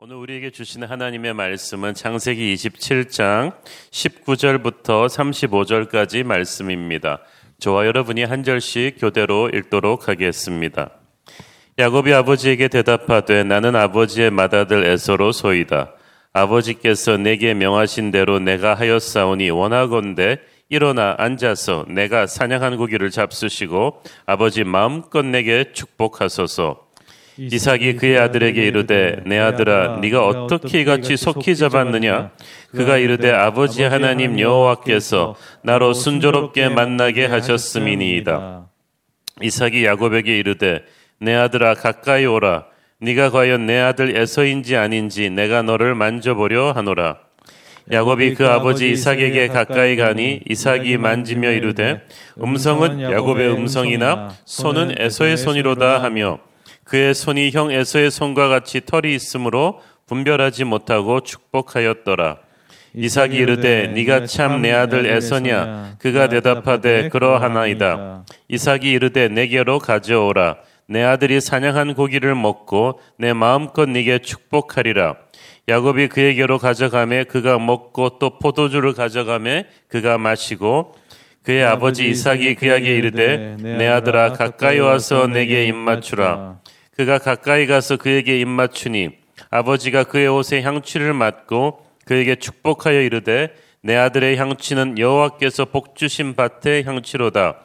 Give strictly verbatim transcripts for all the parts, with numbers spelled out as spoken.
오늘 우리에게 주시는 하나님의 말씀은 창세기 이십칠 장 십구 절부터 삼십오 절까지 말씀입니다. 저와 여러분이 한 절씩 교대로 읽도록 하겠습니다. 야곱이 아버지에게 대답하되 나는 아버지의 맏아들 에서로 소이다. 아버지께서 내게 명하신 대로 내가 하였사오니 원하건대 일어나 앉아서 내가 사냥한 고기를 잡수시고 아버지 마음껏 내게 축복하소서. 이삭이 그의 아들에게 이르되 내 아들아 네가 어떻게 이같이 속히 잡았느냐. 그가 이르되 아버지 하나님 여호와께서 나로 순조롭게 만나게 하셨음이니이다. 이삭이 야곱에게 이르되 내 아들아 가까이 오라. 네가 과연 내 아들 에서인지 아닌지 내가 너를 만져보려 하노라. 야곱이 그 아버지 이삭에게 가까이 가니 이삭이 만지며 이르되 음성은 야곱의 음성이나 손은 에서의 손이로다 하며 그의 손이 형 에서의 손과 같이 털이 있으므로 분별하지 못하고 축복하였더라. 이삭이 이르되 네가 참 내 아들 에서냐. 그가 대답하되 그러하나이다. 이삭이 이르되 내게로 가져오라. 내 아들이 사냥한 고기를 먹고 내 마음껏 네게 축복하리라. 야곱이 그에게로 가져가매 그가 먹고 또 포도주를 가져가매 그가 마시고 그의 아버지 이삭이 그에게 이르되 내 아들아 가까이 와서 내게 입맞추라. 그가 가까이 가서 그에게 입맞추니 아버지가 그의 옷의 향취를 맡고 그에게 축복하여 이르되 내 아들의 향취는 여호와께서 복주신 밭의 향취로다.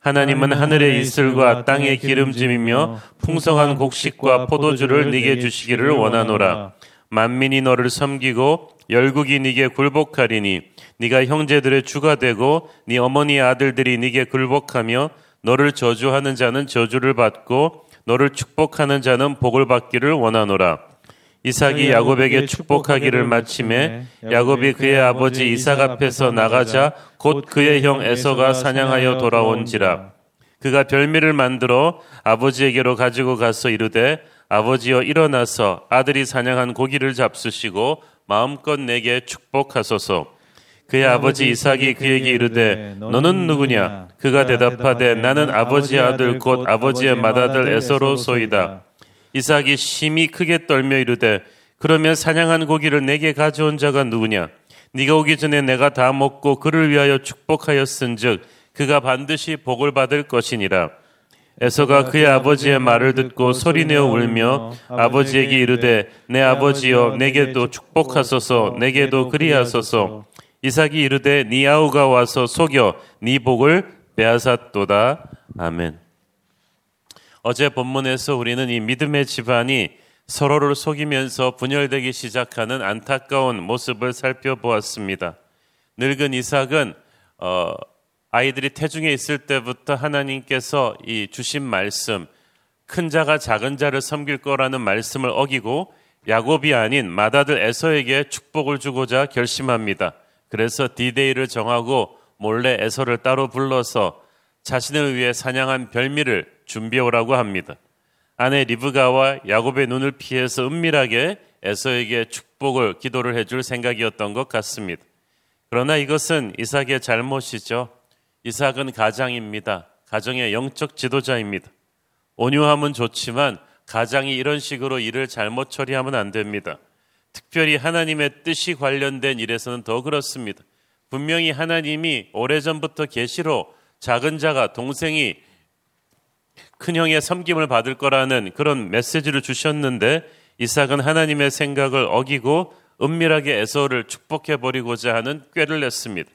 하나님은 하늘의 이슬과 땅의 기름짐이며 풍성한 곡식과 포도주를 네게 주시기를 원하노라. 만민이 너를 섬기고 열국이 네게 굴복하리니 네가 형제들의 주가 되고 네 어머니의 아들들이 네게 굴복하며 너를 저주하는 자는 저주를 받고 너를 축복하는 자는 복을 받기를 원하노라. 이삭이 야곱에게 축복하기를 마침에 야곱이 그의 아버지 이삭 앞에서 나가자 곧 그의 형 에서가 사냥하여 돌아온지라. 그가 별미를 만들어 아버지에게로 가지고 가서 이르되 아버지여 일어나서 아들이 사냥한 고기를 잡수시고 마음껏 내게 축복하소서. 그의 아버지 이삭이 그에게 이르되 너는 누구냐. 그가 대답하되 나는 아버지의 아들 곧 아버지의 맏아들 에서로 소이다. 이삭이 심히 크게 떨며 이르되 그러면 사냥한 고기를 내게 가져온 자가 누구냐. 네가 오기 전에 내가 다 먹고 그를 위하여 축복하였은즉 그가 반드시 복을 받을 것이니라. 에서가 그의 아버지의 말을 듣고 소리내어 울며 아버지에게 이르되 내 아버지여 내게도 축복하소서 내게도 그리하소서. 이삭이 이르되 네 아우가 와서 속여 네 복을 빼앗았도다. 아멘. 어제 본문에서 우리는 이 믿음의 집안이 서로를 속이면서 분열되기 시작하는 안타까운 모습을 살펴보았습니다. 늙은 이삭은 어, 아이들이 태중에 있을 때부터 하나님께서 이 주신 말씀 큰 자가 작은 자를 섬길 거라는 말씀을 어기고 야곱이 아닌 맏아들 에서에게 축복을 주고자 결심합니다. 그래서 디데이를 정하고 몰래 에서를 따로 불러서 자신을 위해 사냥한 별미를 준비해오라고 합니다. 아내 리브가와 야곱의 눈을 피해서 은밀하게 에서에게 축복을 기도를 해줄 생각이었던 것 같습니다. 그러나 이것은 이삭의 잘못이죠. 이삭은 가장입니다. 가정의 영적 지도자입니다. 온유함은 좋지만 가장이 이런 식으로 일을 잘못 처리하면 안 됩니다. 특별히 하나님의 뜻이 관련된 일에서는 더 그렇습니다. 분명히 하나님이 오래전부터 계시로 작은 자가 동생이 큰형의 섬김을 받을 거라는 그런 메시지를 주셨는데 이삭은 하나님의 생각을 어기고 은밀하게 에서를 축복해버리고자 하는 꾀를 냈습니다.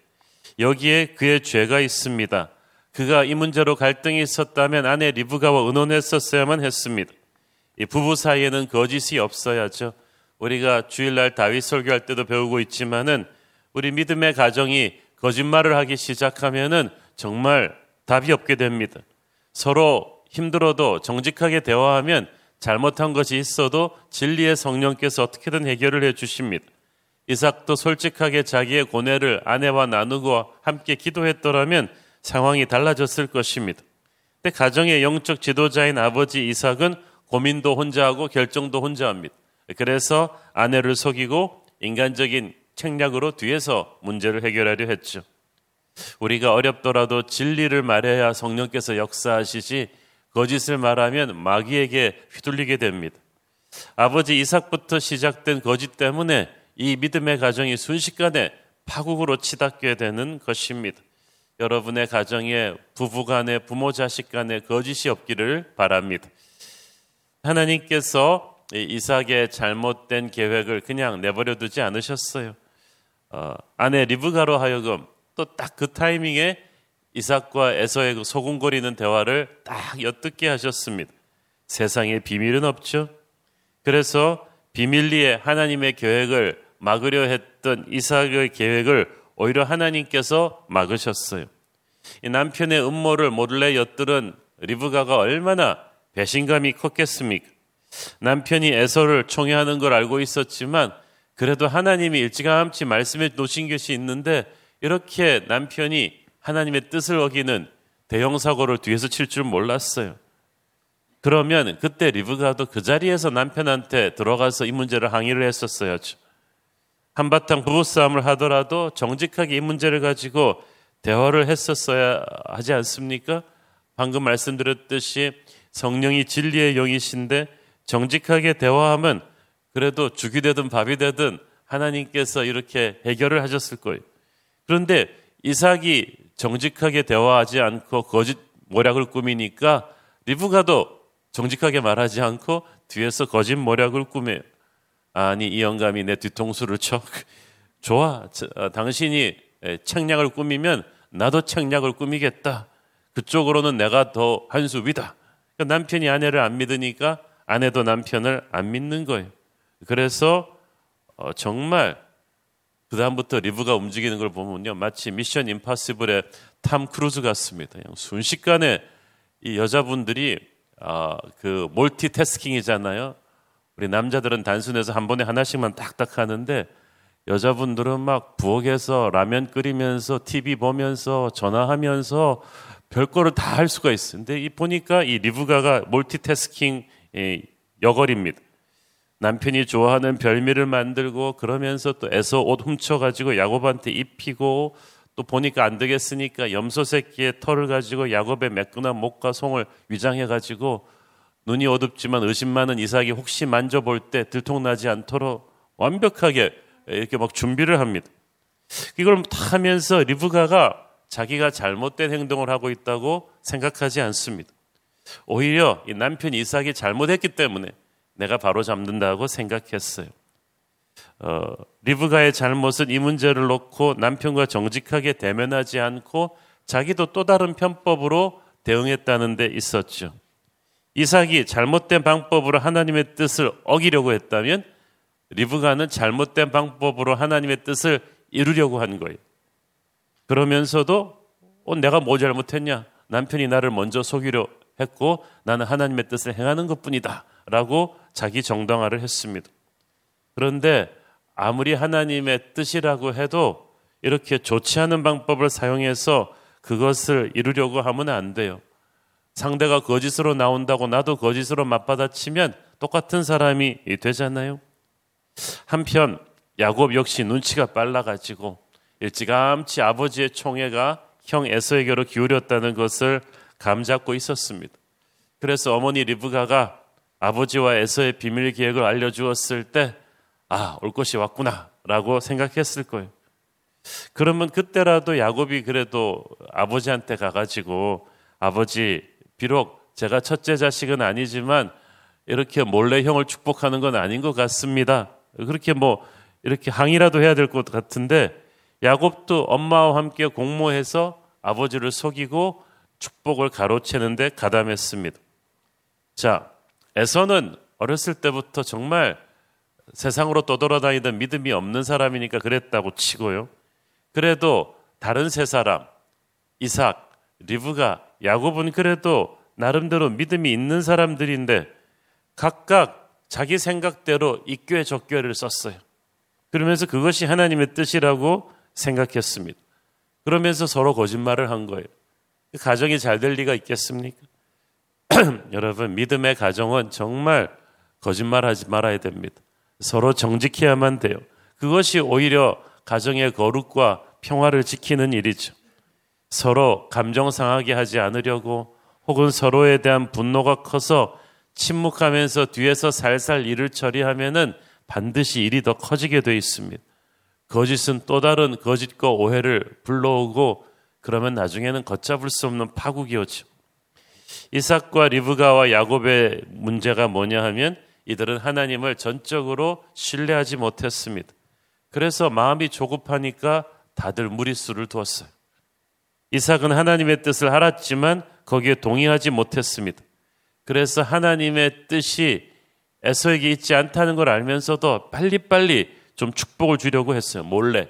여기에 그의 죄가 있습니다. 그가 이 문제로 갈등이 있었다면 아내 리브가와 의논했었어야만 했습니다. 이 부부 사이에는 거짓이 없어야죠. 우리가 주일날 다윗 설교할 때도 배우고 있지만은 우리 믿음의 가정이 거짓말을 하기 시작하면은 정말 답이 없게 됩니다. 서로 힘들어도 정직하게 대화하면 잘못한 것이 있어도 진리의 성령께서 어떻게든 해결을 해 주십니다. 이삭도 솔직하게 자기의 고뇌를 아내와 나누고 함께 기도했더라면 상황이 달라졌을 것입니다. 근데 가정의 영적 지도자인 아버지 이삭은 고민도 혼자 하고 결정도 혼자 합니다. 그래서 아내를 속이고 인간적인 책략으로 뒤에서 문제를 해결하려 했죠. 우리가 어렵더라도 진리를 말해야 성령께서 역사하시지 거짓을 말하면 마귀에게 휘둘리게 됩니다. 아버지 이삭부터 시작된 거짓 때문에 이 믿음의 가정이 순식간에 파국으로 치닫게 되는 것입니다. 여러분의 가정에 부부간에 부모 자식간에 거짓이 없기를 바랍니다. 하나님께서 이삭의 잘못된 계획을 그냥 내버려 두지 않으셨어요. 어, 아내 리브가로 하여금 또 딱 그 타이밍에 이삭과 에서의 그 소곤거리는 대화를 딱 엿듣게 하셨습니다. 세상에 비밀은 없죠. 그래서 비밀리에 하나님의 계획을 막으려 했던 이삭의 계획을 오히려 하나님께서 막으셨어요. 이 남편의 음모를 몰래 엿들은 리브가가 얼마나 배신감이 컸겠습니까? 남편이 에서를 총애하는 걸 알고 있었지만 그래도 하나님이 일찌감치 말씀해 놓으신 것이 있는데 이렇게 남편이 하나님의 뜻을 어기는 대형사고를 뒤에서 칠 줄 몰랐어요. 그러면 그때 리브가도 그 자리에서 남편한테 들어가서 이 문제를 항의를 했었어야죠. 한바탕 부부싸움을 하더라도 정직하게 이 문제를 가지고 대화를 했었어야 하지 않습니까? 방금 말씀드렸듯이 성령이 진리의 영이신데 정직하게 대화하면 그래도 죽이 되든 밥이 되든 하나님께서 이렇게 해결을 하셨을 거예요. 그런데 이삭이 정직하게 대화하지 않고 거짓 모략을 꾸미니까 리브가도 정직하게 말하지 않고 뒤에서 거짓 모략을 꾸며요. 아니 이 영감이 내 뒤통수를 쳐. 좋아, 당신이 책략을 꾸미면 나도 책략을 꾸미겠다. 그쪽으로는 내가 더 한 수 위다. 그러니까 남편이 아내를 안 믿으니까 아내도 남편을 안 믿는 거예요. 그래서 어, 정말 그 다음부터 리브가 움직이는 걸 보면요, 마치 미션 임파서블의 탐 크루즈 같습니다. 그냥 순식간에 이 여자분들이 어, 그 몰티태스킹이잖아요. 우리 남자들은 단순해서 한 번에 하나씩만 딱딱 하는데 여자분들은 막 부엌에서 라면 끓이면서 티비 보면서 전화하면서 별거를 다 할 수가 있어요. 근데 이 보니까 이 리브가가 몰티태스킹 여걸입니다. 남편이 좋아하는 별미를 만들고 그러면서 또 에서 옷 훔쳐가지고 야곱한테 입히고 또 보니까 안 되겠으니까 염소 새끼의 털을 가지고 야곱의 매끈한 목과 송을 위장해가지고 눈이 어둡지만 의심 많은 이삭이 혹시 만져볼 때 들통나지 않도록 완벽하게 이렇게 막 준비를 합니다. 이걸 다 하면서 리브가가 자기가 잘못된 행동을 하고 있다고 생각하지 않습니다. 오히려 이 남편 이삭이 잘못했기 때문에 내가 바로 잡는다고 생각했어요. 어, 리브가의 잘못은 이 문제를 놓고 남편과 정직하게 대면하지 않고 자기도 또 다른 편법으로 대응했다는 데 있었죠. 이삭이 잘못된 방법으로 하나님의 뜻을 어기려고 했다면 리브가는 잘못된 방법으로 하나님의 뜻을 이루려고 한 거예요. 그러면서도 어, 내가 뭐 잘못했냐? 남편이 나를 먼저 속이려 했고 나는 하나님의 뜻을 행하는 것뿐이다 라고 자기 정당화를 했습니다. 그런데 아무리 하나님의 뜻이라고 해도 이렇게 좋지 않은 방법을 사용해서 그것을 이루려고 하면 안 돼요. 상대가 거짓으로 나온다고 나도 거짓으로 맞받아치면 똑같은 사람이 되잖아요. 한편 야곱 역시 눈치가 빨라가지고 일찌감치 아버지의 총애가 형 에서에게로 기울였다는 것을 감잡고 있었습니다. 그래서 어머니 리브가가 아버지와 에서의 비밀 계획을 알려주었을 때 아, 올 것이 왔구나 라고 생각했을 거예요. 그러면 그때라도 야곱이 그래도 아버지한테 가가지고 아버지, 비록 제가 첫째 자식은 아니지만 이렇게 몰래 형을 축복하는 건 아닌 것 같습니다. 그렇게 뭐 이렇게 항의라도 해야 될 것 같은데 야곱도 엄마와 함께 공모해서 아버지를 속이고 축복을 가로채는 데 가담했습니다. 자, 에서는 어렸을 때부터 정말 세상으로 떠돌아다니던 믿음이 없는 사람이니까 그랬다고 치고요. 그래도 다른 세 사람, 이삭, 리브가, 야곱은 그래도 나름대로 믿음이 있는 사람들인데 각각 자기 생각대로 이 꾀 저 꾀를 썼어요. 그러면서 그것이 하나님의 뜻이라고 생각했습니다. 그러면서 서로 거짓말을 한 거예요. 가정이 잘 될 리가 있겠습니까? 여러분, 믿음의 가정은 정말 거짓말하지 말아야 됩니다. 서로 정직해야만 돼요. 그것이 오히려 가정의 거룩과 평화를 지키는 일이죠. 서로 감정 상하게 하지 않으려고 혹은 서로에 대한 분노가 커서 침묵하면서 뒤에서 살살 일을 처리하면은 반드시 일이 더 커지게 돼 있습니다. 거짓은 또 다른 거짓과 오해를 불러오고 그러면 나중에는 걷잡을 수 없는 파국이 오죠. 이삭과 리브가와 야곱의 문제가 뭐냐 하면 이들은 하나님을 전적으로 신뢰하지 못했습니다. 그래서 마음이 조급하니까 다들 무리수를 두었어요. 이삭은 하나님의 뜻을 알았지만 거기에 동의하지 못했습니다. 그래서 하나님의 뜻이 에서에게 있지 않다는 걸 알면서도 빨리빨리 좀 축복을 주려고 했어요. 몰래.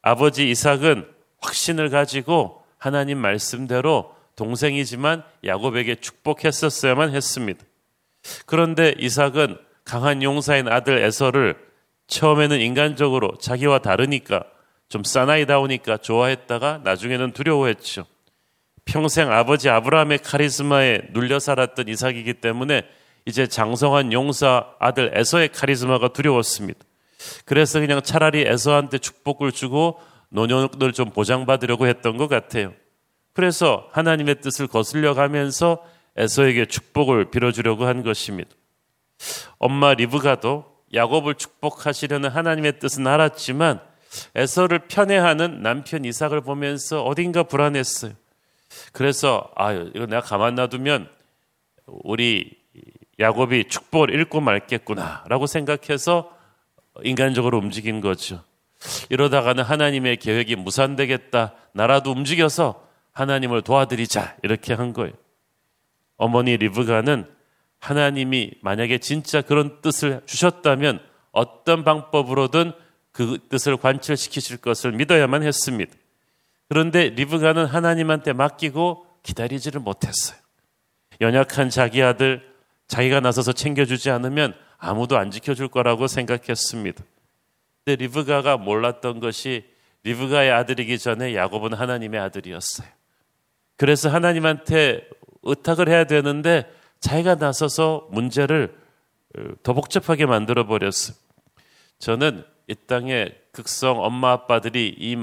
아버지 이삭은 확신을 가지고 하나님 말씀대로 동생이지만 야곱에게 축복했었어야만 했습니다. 그런데 이삭은 강한 용사인 아들 에서를 처음에는 인간적으로 자기와 다르니까 좀 사나이다우니까 좋아했다가 나중에는 두려워했죠. 평생 아버지 아브라함의 카리스마에 눌려 살았던 이삭이기 때문에 이제 장성한 용사 아들 에서의 카리스마가 두려웠습니다. 그래서 그냥 차라리 에서한테 축복을 주고 노년을 좀 보장받으려고 했던 것 같아요. 그래서 하나님의 뜻을 거슬려 가면서 에서에게 축복을 빌어주려고 한 것입니다. 엄마 리브가도 야곱을 축복하시려는 하나님의 뜻은 알았지만 에서를 편애하는 남편 이삭을 보면서 어딘가 불안했어요. 그래서 아유 이거 내가 가만 놔두면 우리 야곱이 축복을 잃고 말겠구나 라고 생각해서 인간적으로 움직인 거죠. 이러다가는 하나님의 계획이 무산되겠다. 나라도 움직여서 하나님을 도와드리자 이렇게 한 거예요. 어머니 리브가는 하나님이 만약에 진짜 그런 뜻을 주셨다면 어떤 방법으로든 그 뜻을 관철시키실 것을 믿어야만 했습니다. 그런데 리브가는 하나님한테 맡기고 기다리지를 못했어요. 연약한 자기 아들, 자기가 나서서 챙겨주지 않으면 아무도 안 지켜줄 거라고 생각했습니다. 근데 리브가가 몰랐던 것이 리브가의 아들이기 전에 야곱은 하나님의 아들이었어요. 그래서 하나님한테 의탁을 해야 되는데 자기가 나서서 문제를 더 복잡하게 만들어버렸어요. 저는 이 땅의 극성 엄마 아빠들이 이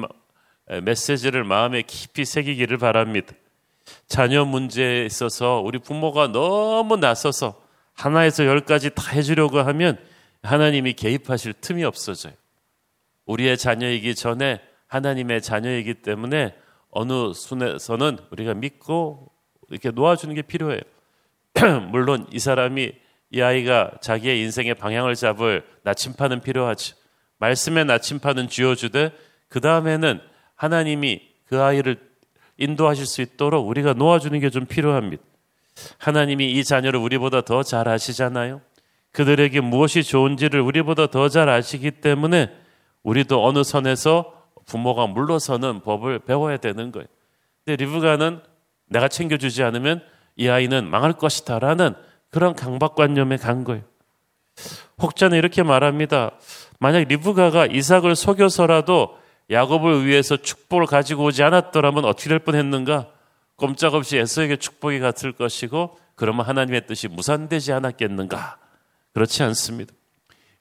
메시지를 마음에 깊이 새기기를 바랍니다. 자녀 문제에 있어서 우리 부모가 너무 나서서 하나에서 열까지 다 해주려고 하면 하나님이 개입하실 틈이 없어져요. 우리의 자녀이기 전에 하나님의 자녀이기 때문에 어느 순에서는 우리가 믿고 이렇게 놓아주는 게 필요해요. 물론 이 사람이 이 아이가 자기의 인생의 방향을 잡을 나침판은 필요하지. 말씀의 나침판은 쥐어주되 그 다음에는 하나님이 그 아이를 인도하실 수 있도록 우리가 놓아주는 게 좀 필요합니다. 하나님이 이 자녀를 우리보다 더 잘 아시잖아요. 그들에게 무엇이 좋은지를 우리보다 더 잘 아시기 때문에 우리도 어느 선에서 부모가 물러서는 법을 배워야 되는 거예요. 근데 리브가는 내가 챙겨주지 않으면 이 아이는 망할 것이다 라는 그런 강박관념에 간 거예요. 혹자는 이렇게 말합니다. 만약 리브가가 이삭을 속여서라도 야곱을 위해서 축복을 가지고 오지 않았더라면 어떻게 될 뻔했는가? 꼼짝없이 에서에게 축복이 갔을 것이고 그러면 하나님의 뜻이 무산되지 않았겠는가? 그렇지 않습니다.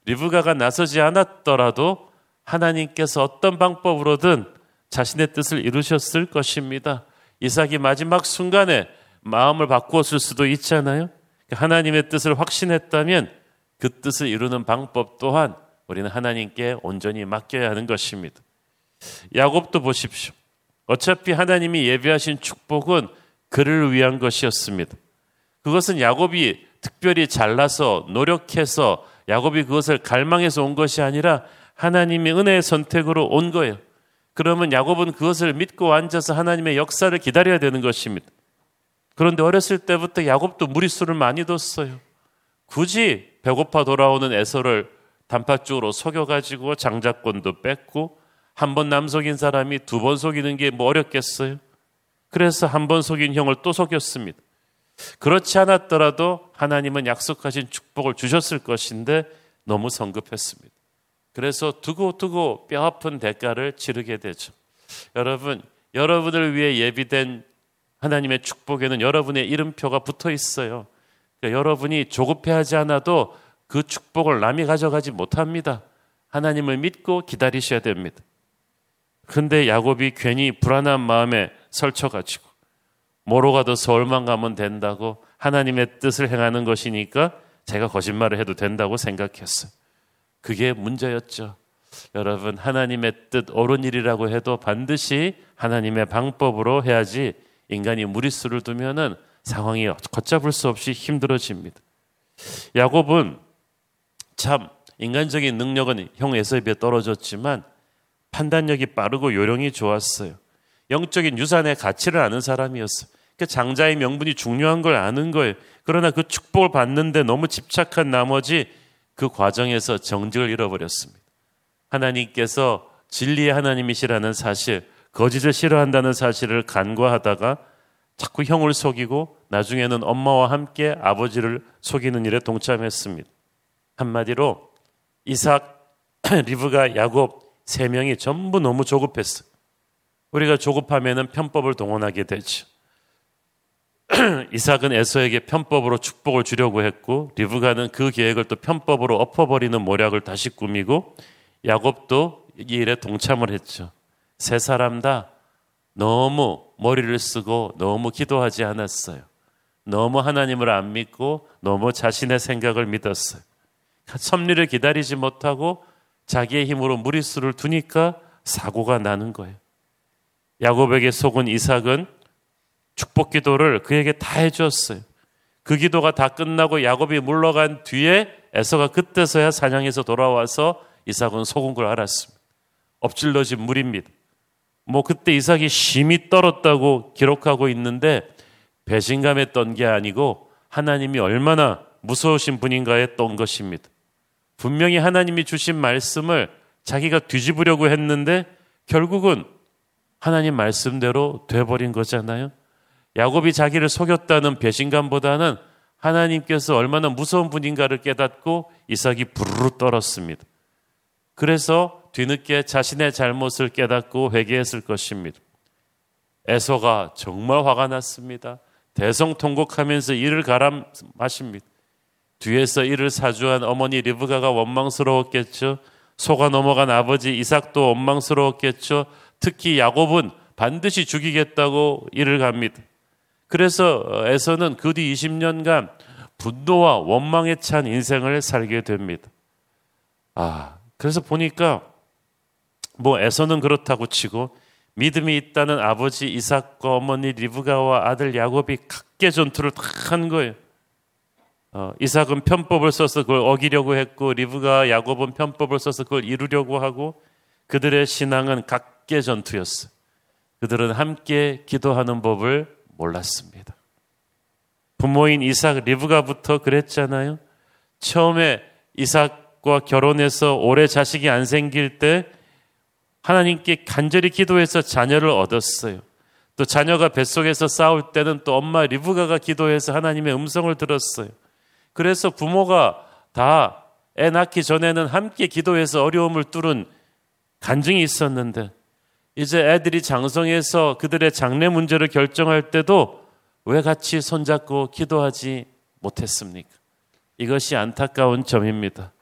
리브가가 나서지 않았더라도 하나님께서 어떤 방법으로든 자신의 뜻을 이루셨을 것입니다. 이삭이 마지막 순간에 마음을 바꾸었을 수도 있잖아요. 하나님의 뜻을 확신했다면 그 뜻을 이루는 방법 또한 우리는 하나님께 온전히 맡겨야 하는 것입니다. 야곱도 보십시오. 어차피 하나님이 예비하신 축복은 그를 위한 것이었습니다. 그것은 야곱이 특별히 잘나서 노력해서 야곱이 그것을 갈망해서 온 것이 아니라 하나님의 은혜의 선택으로 온 거예요. 그러면 야곱은 그것을 믿고 앉아서 하나님의 역사를 기다려야 되는 것입니다. 그런데 어렸을 때부터 야곱도 무리수를 많이 뒀어요. 굳이 배고파 돌아오는 에서를 단팥죽으로 속여가지고 장자권도 뺏고 한 번 남 속인 사람이 두 번 속이는 게 뭐 어렵겠어요? 그래서 한 번 속인 형을 또 속였습니다. 그렇지 않았더라도 하나님은 약속하신 축복을 주셨을 것인데 너무 성급했습니다. 그래서 두고두고 뼈아픈 대가를 치르게 되죠. 여러분, 여러분을 위해 예비된 하나님의 축복에는 여러분의 이름표가 붙어 있어요. 그러니까 여러분이 조급해하지 않아도 그 축복을 남이 가져가지 못합니다. 하나님을 믿고 기다리셔야 됩니다. 그런데 야곱이 괜히 불안한 마음에 설쳐가지고 모로 가도 서울만 가면 된다고 하나님의 뜻을 행하는 것이니까 제가 거짓말을 해도 된다고 생각했어요. 그게 문제였죠. 여러분, 하나님의 뜻, 옳은 일이라고 해도 반드시 하나님의 방법으로 해야지 인간이 무리수를 두면은 상황이 걷잡을 수 없이 힘들어집니다. 야곱은 참 인간적인 능력은 형 에서에 비해 떨어졌지만 판단력이 빠르고 요령이 좋았어요. 영적인 유산의 가치를 아는 사람이었어요. 그 장자의 명분이 중요한 걸 아는 거예요. 그러나 그 축복을 받는데 너무 집착한 나머지 그 과정에서 정직을 잃어버렸습니다. 하나님께서 진리의 하나님이시라는 사실, 거짓을 싫어한다는 사실을 간과하다가 자꾸 형을 속이고 나중에는 엄마와 함께 아버지를 속이는 일에 동참했습니다. 한마디로 이삭, 리브가, 야곱 세 명이 전부 너무 조급했어. 우리가 조급하면 편법을 동원하게 되죠. 이삭은 에서에게 편법으로 축복을 주려고 했고, 리브가는 그 계획을 또 편법으로 엎어버리는 모략을 다시 꾸미고, 야곱도 이 일에 동참을 했죠. 세 사람 다 너무 머리를 쓰고 너무 기도하지 않았어요. 너무 하나님을 안 믿고 너무 자신의 생각을 믿었어요. 섭리를 기다리지 못하고 자기의 힘으로 무리수를 두니까 사고가 나는 거예요. 야곱에게 속은 이삭은 축복 기도를 그에게 다 해줬어요. 그 기도가 다 끝나고 야곱이 물러간 뒤에 에서가 그때서야 사냥에서 돌아와서 이삭은 속은 걸 알았습니다. 엎질러진 물입니다. 뭐 그때 이삭이 심히 떨었다고 기록하고 있는데 배신감에 떤 게 아니고 하나님이 얼마나 무서우신 분인가에 떤 것입니다. 분명히 하나님이 주신 말씀을 자기가 뒤집으려고 했는데 결국은 하나님 말씀대로 돼버린 거잖아요. 야곱이 자기를 속였다는 배신감보다는 하나님께서 얼마나 무서운 분인가를 깨닫고 이삭이 부르르 떨었습니다. 그래서 뒤늦게 자신의 잘못을 깨닫고 회개했을 것입니다. 에서가 정말 화가 났습니다. 대성통곡하면서 이를 가라 마십니다. 뒤에서 이를 사주한 어머니 리브가가 원망스러웠겠죠. 속아 넘어간 아버지 이삭도 원망스러웠겠죠. 특히 야곱은 반드시 죽이겠다고 이를 갑니다. 그래서 에서는 그 뒤 이십 년간 분노와 원망에 찬 인생을 살게 됩니다. 아... 그래서 보니까 뭐 에서는 그렇다고 치고 믿음이 있다는 아버지 이삭과 어머니 리브가와 아들 야곱이 각계 전투를 다 한 거예요. 어, 이삭은 편법을 써서 그걸 어기려고 했고 리브가 야곱은 편법을 써서 그걸 이루려고 하고 그들의 신앙은 각계 전투였어요. 그들은 함께 기도하는 법을 몰랐습니다. 부모인 이삭 리브가부터 그랬잖아요. 처음에 이삭 결혼해서 오래 자식이 안 생길 때 하나님께 간절히 기도해서 자녀를 얻었어요. 또 자녀가 뱃속에서 싸울 때는 또 엄마 리브가가 기도해서 하나님의 음성을 들었어요. 그래서 부모가 다 애 낳기 전에는 함께 기도해서 어려움을 뚫은 간증이 있었는데 이제 애들이 장성해서 그들의 장래 문제를 결정할 때도 왜 같이 손잡고 기도하지 못했습니까? 이것이 안타까운 점입니다.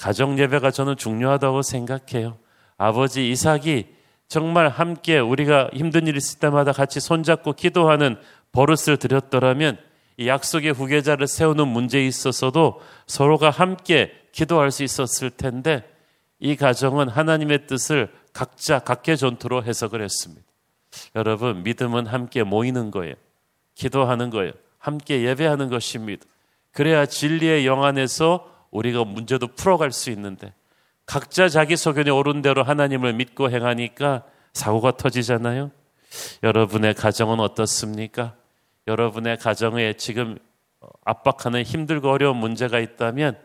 가정예배가 저는 중요하다고 생각해요. 아버지 이삭이 정말 함께 우리가 힘든 일이 있을 때마다 같이 손잡고 기도하는 버릇을 들였더라면 이 약속의 후계자를 세우는 문제에 있어서도 서로가 함께 기도할 수 있었을 텐데 이 가정은 하나님의 뜻을 각자 각계 전투로 해석을 했습니다. 여러분, 믿음은 함께 모이는 거예요. 기도하는 거예요. 함께 예배하는 것입니다. 그래야 진리의 영 안에서 우리가 문제도 풀어갈 수 있는데 각자 자기 소견이 옳은 대로 하나님을 믿고 행하니까 사고가 터지잖아요. 여러분의 가정은 어떻습니까? 여러분의 가정에 지금 압박하는 힘들고 어려운 문제가 있다면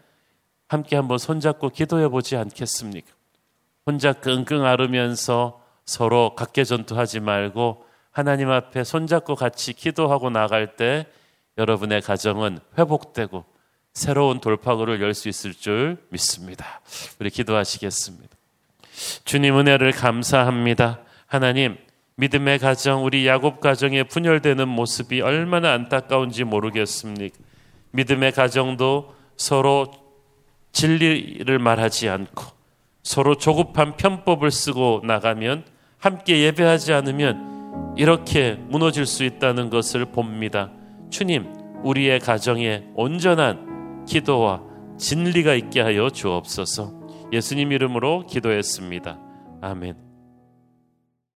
함께 한번 손잡고 기도해보지 않겠습니까? 혼자 끙끙 앓으면서 서로 각계 전투하지 말고 하나님 앞에 손잡고 같이 기도하고 나갈 때 여러분의 가정은 회복되고 새로운 돌파구를 열 수 있을 줄 믿습니다. 우리 기도하시겠습니다. 주님 은혜를 감사합니다. 하나님, 믿음의 가정, 우리 야곱 가정에 분열되는 모습이 얼마나 안타까운지 모르겠습니까? 믿음의 가정도 서로 진리를 말하지 않고 서로 조급한 편법을 쓰고 나가면, 함께 예배하지 않으면 이렇게 무너질 수 있다는 것을 봅니다. 주님, 우리의 가정에 온전한 기도와 진리가 있게 하여 주옵소서. 예수님 이름으로 기도했습니다. 아멘.